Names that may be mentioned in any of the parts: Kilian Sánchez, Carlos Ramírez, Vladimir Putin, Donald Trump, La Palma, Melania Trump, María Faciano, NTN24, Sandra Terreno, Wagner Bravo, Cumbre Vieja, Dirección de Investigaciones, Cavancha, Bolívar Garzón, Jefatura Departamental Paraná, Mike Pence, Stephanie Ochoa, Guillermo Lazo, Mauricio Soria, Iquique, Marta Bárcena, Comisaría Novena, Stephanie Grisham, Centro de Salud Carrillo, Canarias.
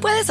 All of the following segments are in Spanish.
Puedes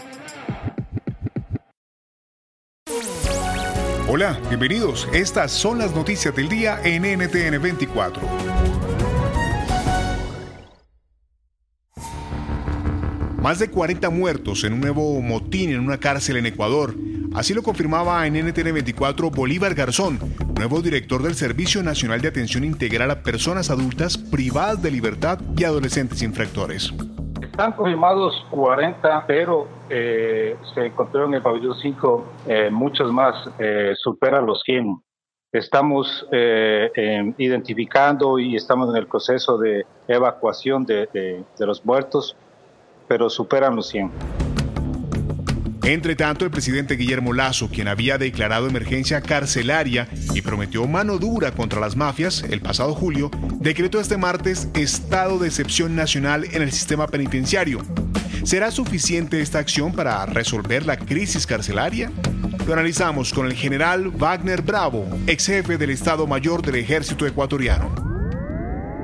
Hola, bienvenidos. Estas son las noticias del día en NTN24. Más de 40 muertos en un nuevo motín en una cárcel en Ecuador. Así lo confirmaba en NTN24 Bolívar Garzón, nuevo director del Servicio Nacional de Atención Integral a Personas Adultas Privadas de Libertad y Adolescentes Infractores. Están confirmados 40, pero se encontró en el pabellón 5 muchos más, superan los 100. Estamos identificando y estamos en el proceso de evacuación de los muertos, pero superan los 100. Entre tanto, el presidente Guillermo Lazo, quien había declarado emergencia carcelaria y prometió mano dura contra las mafias el pasado julio, decretó este martes estado de excepción nacional en el sistema penitenciario. ¿Será suficiente esta acción para resolver la crisis carcelaria? Lo analizamos con el general Wagner Bravo, ex jefe del Estado Mayor del Ejército Ecuatoriano.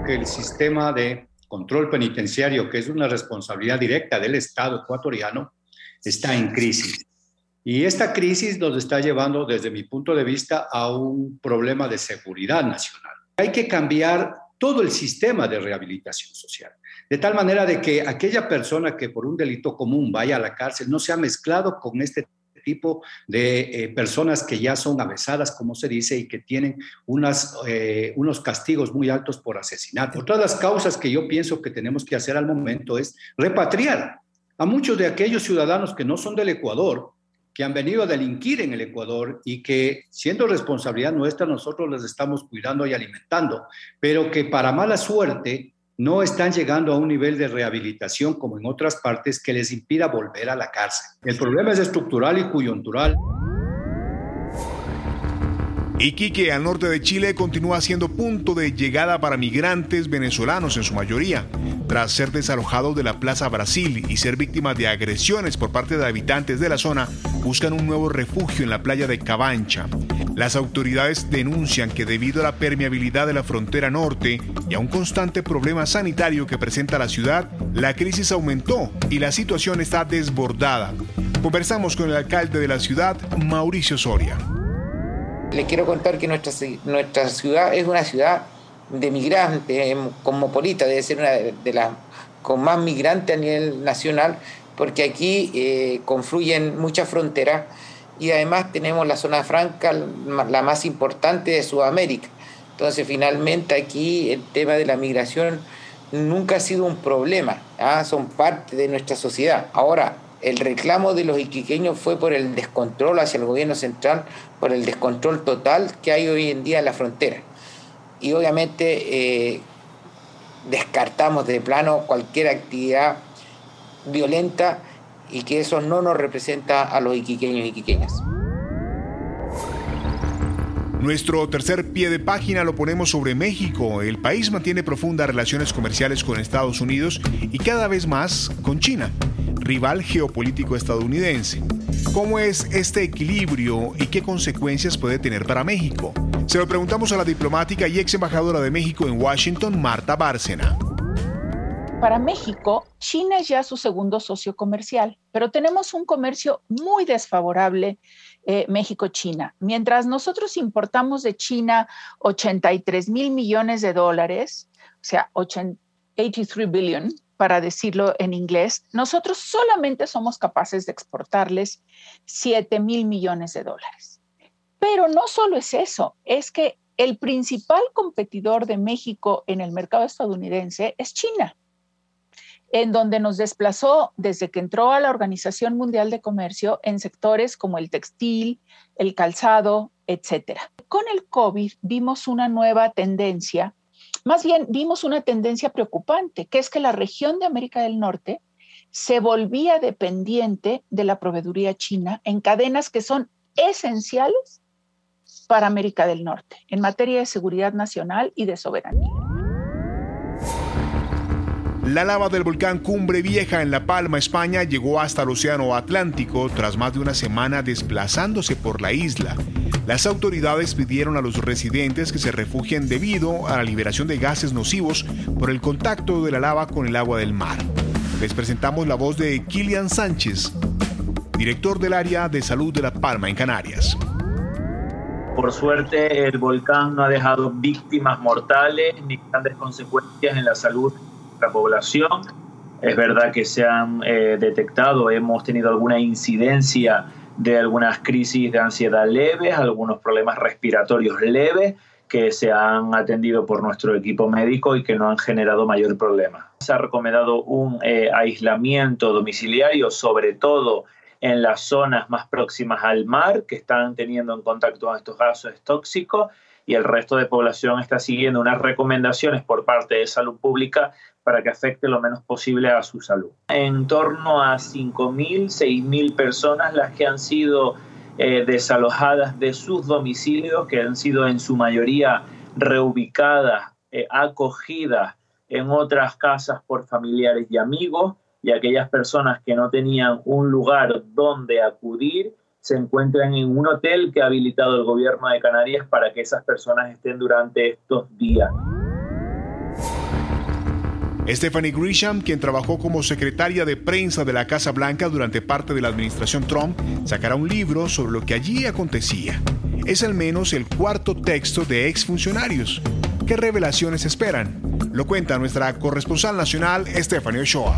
El sistema de control penitenciario, que es una responsabilidad directa del Estado ecuatoriano, está en crisis. Y esta crisis nos está llevando, desde mi punto de vista, a un problema de seguridad nacional. Hay que cambiar todo el sistema de rehabilitación social, de tal manera de que aquella persona que por un delito común vaya a la cárcel no sea mezclado con este tipo de personas que ya son avesadas, como se dice, y que tienen unos castigos muy altos por asesinato. Otra de las causas que yo pienso que tenemos que hacer al momento es repatriar a muchos de aquellos ciudadanos que no son del Ecuador, que han venido a delinquir en el Ecuador y que, siendo responsabilidad nuestra, nosotros les estamos cuidando y alimentando, pero que para mala suerte no están llegando a un nivel de rehabilitación como en otras partes que les impida volver a la cárcel. El problema es estructural y coyuntural. Iquique, al norte de Chile, continúa siendo punto de llegada para migrantes venezolanos en su mayoría. Tras ser desalojados de la Plaza Brasil y ser víctimas de agresiones por parte de habitantes de la zona, buscan un nuevo refugio en la playa de Cavancha. Las autoridades denuncian que debido a la permeabilidad de la frontera norte y a un constante problema sanitario que presenta la ciudad, la crisis aumentó y la situación está desbordada. Conversamos con el alcalde de la ciudad, Mauricio Soria. Les quiero contar que nuestra ciudad es una ciudad de migrantes, cosmopolita, debe ser una de las con más migrantes a nivel nacional, porque aquí confluyen muchas fronteras y además tenemos la zona franca, la más importante de Sudamérica. Entonces, finalmente aquí el tema de la migración nunca ha sido un problema, son parte de nuestra sociedad. Ahora, el reclamo de los iquiqueños fue por el descontrol hacia el gobierno central, por el descontrol total que hay hoy en día en la frontera. Y obviamente descartamos de plano cualquier actividad violenta y que eso no nos representa a los iquiqueños y iquiqueñas. Nuestro tercer pie de página lo ponemos sobre México. El país mantiene profundas relaciones comerciales con Estados Unidos y cada vez más con China, rival geopolítico estadounidense. ¿Cómo es este equilibrio y qué consecuencias puede tener para México? Se lo preguntamos a la diplomática y ex embajadora de México en Washington, Marta Bárcena. Para México, China es ya su segundo socio comercial, pero tenemos un comercio muy desfavorable México-China. Mientras nosotros importamos de China 83 mil millones de dólares, o sea, 83 billion para decirlo en inglés, nosotros solamente somos capaces de exportarles 7,000 millones de dólares. Pero no solo es eso, es que el principal competidor de México en el mercado estadounidense es China, en donde nos desplazó desde que entró a la Organización Mundial de Comercio en sectores como el textil, el calzado, etc. Con el COVID vimos una nueva tendencia, más bien vimos una tendencia preocupante, que es que la región de América del Norte se volvía dependiente de la proveeduría china en cadenas que son esenciales para América del Norte en materia de seguridad nacional y de soberanía. La lava del volcán Cumbre Vieja en La Palma, España, llegó hasta el Océano Atlántico tras más de una semana desplazándose por la isla. Las autoridades pidieron a los residentes que se refugien debido a la liberación de gases nocivos por el contacto de la lava con el agua del mar. Les presentamos la voz de Kilian Sánchez, director del área de salud de La Palma en Canarias. Por suerte, el volcán no ha dejado víctimas mortales ni grandes consecuencias en la salud de nuestra población. Es verdad que se han detectado, hemos tenido alguna incidencia de algunas crisis de ansiedad leves, algunos problemas respiratorios leves que se han atendido por nuestro equipo médico y que no han generado mayor problema. Se ha recomendado un aislamiento domiciliario, sobre todo en las zonas más próximas al mar, que están teniendo en contacto con estos gases tóxicos, y el resto de población está siguiendo unas recomendaciones por parte de salud pública para que afecte lo menos posible a su salud. En torno a 5.000, 6.000 personas las que han sido desalojadas de sus domicilios, que han sido en su mayoría reubicadas, acogidas en otras casas por familiares y amigos, y aquellas personas que no tenían un lugar donde acudir se encuentran en un hotel que ha habilitado el gobierno de Canarias para que esas personas estén durante estos días. Stephanie Grisham, quien trabajó como secretaria de prensa de la Casa Blanca durante parte de la administración Trump, sacará un libro sobre lo que allí acontecía. Es al menos el cuarto texto de exfuncionarios. ¿Qué revelaciones esperan? Lo cuenta nuestra corresponsal nacional, Stephanie Ochoa.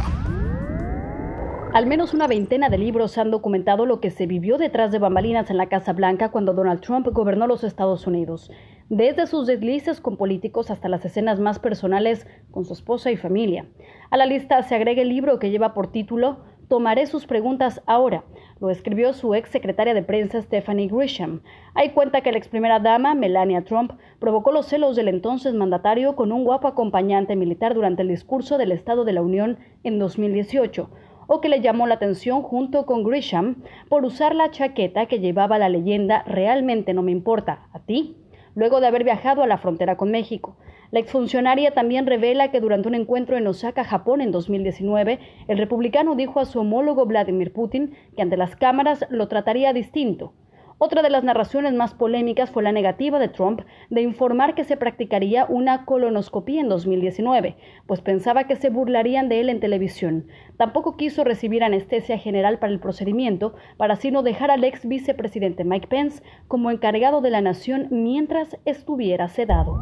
Al menos una veintena de libros han documentado lo que se vivió detrás de bambalinas en la Casa Blanca cuando Donald Trump gobernó los Estados Unidos. Desde sus deslices con políticos hasta las escenas más personales con su esposa y familia. A la lista se agrega el libro que lleva por título Tomaré sus preguntas ahora. Lo escribió su ex secretaria de prensa Stephanie Grisham. Ahí cuenta que la ex primera dama, Melania Trump, provocó los celos del entonces mandatario con un guapo acompañante militar durante el discurso del Estado de la Unión en 2018. O que le llamó la atención junto con Grisham por usar la chaqueta que llevaba la leyenda Realmente no me importa, ¿a ti?, luego de haber viajado a la frontera con México. La exfuncionaria también revela que durante un encuentro en Osaka, Japón, en 2019, el republicano dijo a su homólogo Vladimir Putin que ante las cámaras lo trataría distinto. Otra de las narraciones más polémicas fue la negativa de Trump de informar que se practicaría una colonoscopía en 2019, pues pensaba que se burlarían de él en televisión. Tampoco quiso recibir anestesia general para el procedimiento, para así no dejar al ex vicepresidente Mike Pence como encargado de la nación mientras estuviera sedado.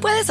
Puedes